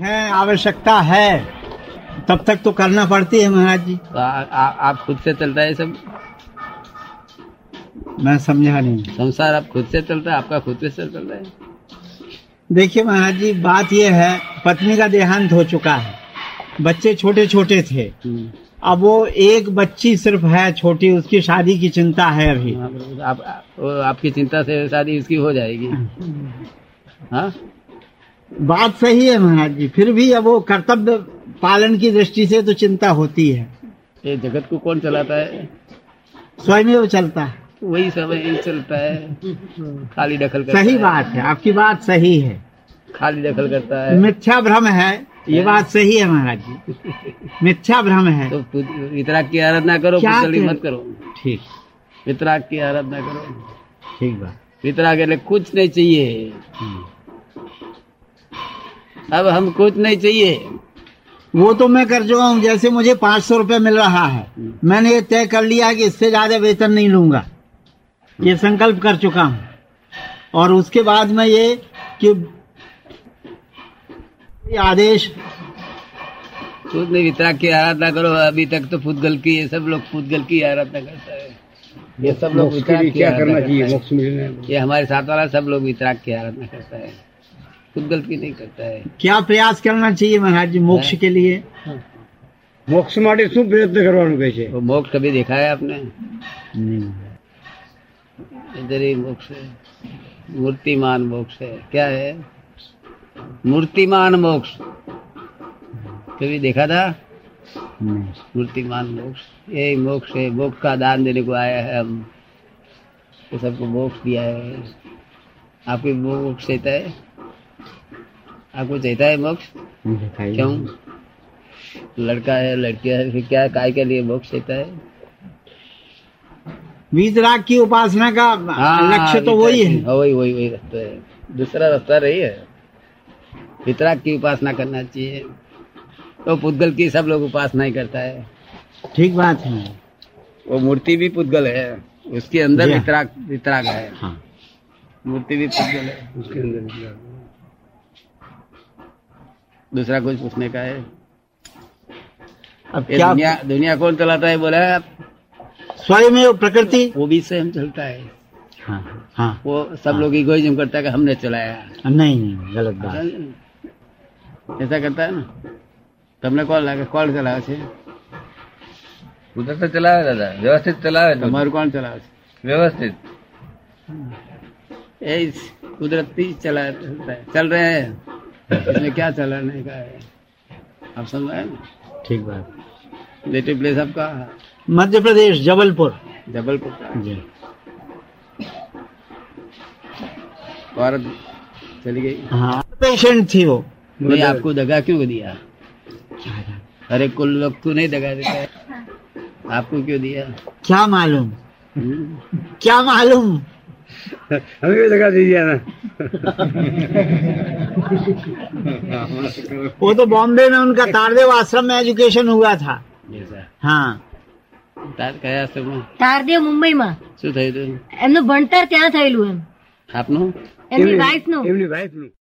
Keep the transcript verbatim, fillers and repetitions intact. है, आवश्यकता है तब तक तो करना पड़ती है महाराज जी। आ, आ, आप खुद से चलता है सब? मैं समझा नहीं। संसार आप खुद से चलता है, आपका खुद से चलता है। देखिए महाराज जी, बात यह है, पत्नी का देहांत हो चुका है, बच्चे छोटे छोटे थे, अब वो एक बच्ची सिर्फ है छोटी, उसकी शादी की चिंता है अभी। आप, आप, आपकी चिंता से शादी उसकी हो जाएगी। हाँ, बात सही है महाराज जी, फिर भी अब वो कर्तव्य पालन की दृष्टि से तो चिंता होती है। ये जगत को कौन चलाता है? स्वयं वो चलता है, वही समय चलता है, खाली दखल करता सही है। बात है, आपकी बात सही है, खाली दखल करता है। मिथ्या भ्रम है, ये बात सही है महाराज जी, मिथ्या भ्रम है। तो वितराग की आराधना करो, पुष्कली मत करो। ठीक, वितराग की आराधना करो। ठीक बात, वितराग के लिए कुछ नहीं चाहिए, अब हम कुछ नहीं चाहिए। वो तो मैं कर चुका हूँ, जैसे मुझे पाँच सौ रूपये मिल रहा है, मैंने ये तय कर लिया कि इससे ज्यादा वेतन नहीं लूंगा, ये संकल्प कर चुका हूँ। और उसके बाद में ये कि आदेश खुद ने वितराग की आराधना करो। अभी तक तो पुद्गल की, ये सब लोग पुद्गल की आराधना करता है, ये सब लोग वितराग की आराधना करता है, ये हमारे साथ वाला सब लोग वितराग की आराधना करता है, गलती नहीं करता है। क्या प्रयास करना चाहिए महाराज जी मोक्ष के लिए? हाँ। मोक्ष माटे शू प्रयत्न करवानो कहे छे? मोक्ष कभी देखा है आपने? नहीं। इधर ही मोक्ष है, मूर्तिमान मोक्ष है। क्या है? मूर्तिमान मोक्ष कभी देखा था? नहीं। मूर्तिमान मोक्ष, यही मोक्ष है। मोक्ष का दान देने को आया है, हम तो सबको मोक्ष दिया है। आपको मोक्ष देता है? आपको चाहता है मोक्ष? क्यों? लड़का है लड़कियां है, फिर क्या काय के लिए मोक्ष चाहता है? वितराग की उपासना का लक्ष्य तो वही है, वही वही वही रास्ता है, दूसरा रास्ता नहीं है। वितराग की उपासना करना चाहिए, तो पुद्गल की सब लोग उपासना ही करता है। ठीक बात है, वो मूर्ति भी पुद्गल है, उसके अंदर वितराग वितराग है। हाँ। मूर्ति भी पुद्गल है, उसके अंदर दूसरा कुछ पूछने का है? अब क्या दुनिया, दुनिया कौन चलाता है बोला है आप? स्वयं प्रकृति, वो भी स्वयं चलता है। हाँ, हाँ, वो सब हाँ, लोग इगोइज्म करता है कि हमने चलाया। नहीं नहीं, गलत बात। ऐसा करता है ना, तुमने कॉल लगा, कॉल चलावे छे, उधर से चलावे दादा, व्यवस्थित चलावे। तुम्हारे कौन चलावे? व्यवस्थित कुदरती चला चल रहे हैं, इसमें क्या चलाने का है? आप समझ रहे हैं? ठीक बात। नेटिव प्लेस आपका? मध्य प्रदेश, जबलपुर। जबलपुर जी। औरत चली गई? हाँ, पेशेंट थी वो। नहीं, आपको दगा क्यों दिया? अरे कुल लोग को नहीं दगा देता है, आपको क्यों दिया? क्या मालूम, क्या मालूम, हमें भी दगा दीजिए ना। वो तो बॉम्बे में उनका तारदेव आश्रम में एजुकेशन हुआ था। हाँ, तारदेव मुंबई में શું થયું હતું એમનું ભણતર ત્યાં થયેલું એમ આપનું એમની વાઇફ નું એમની વાઇફ નું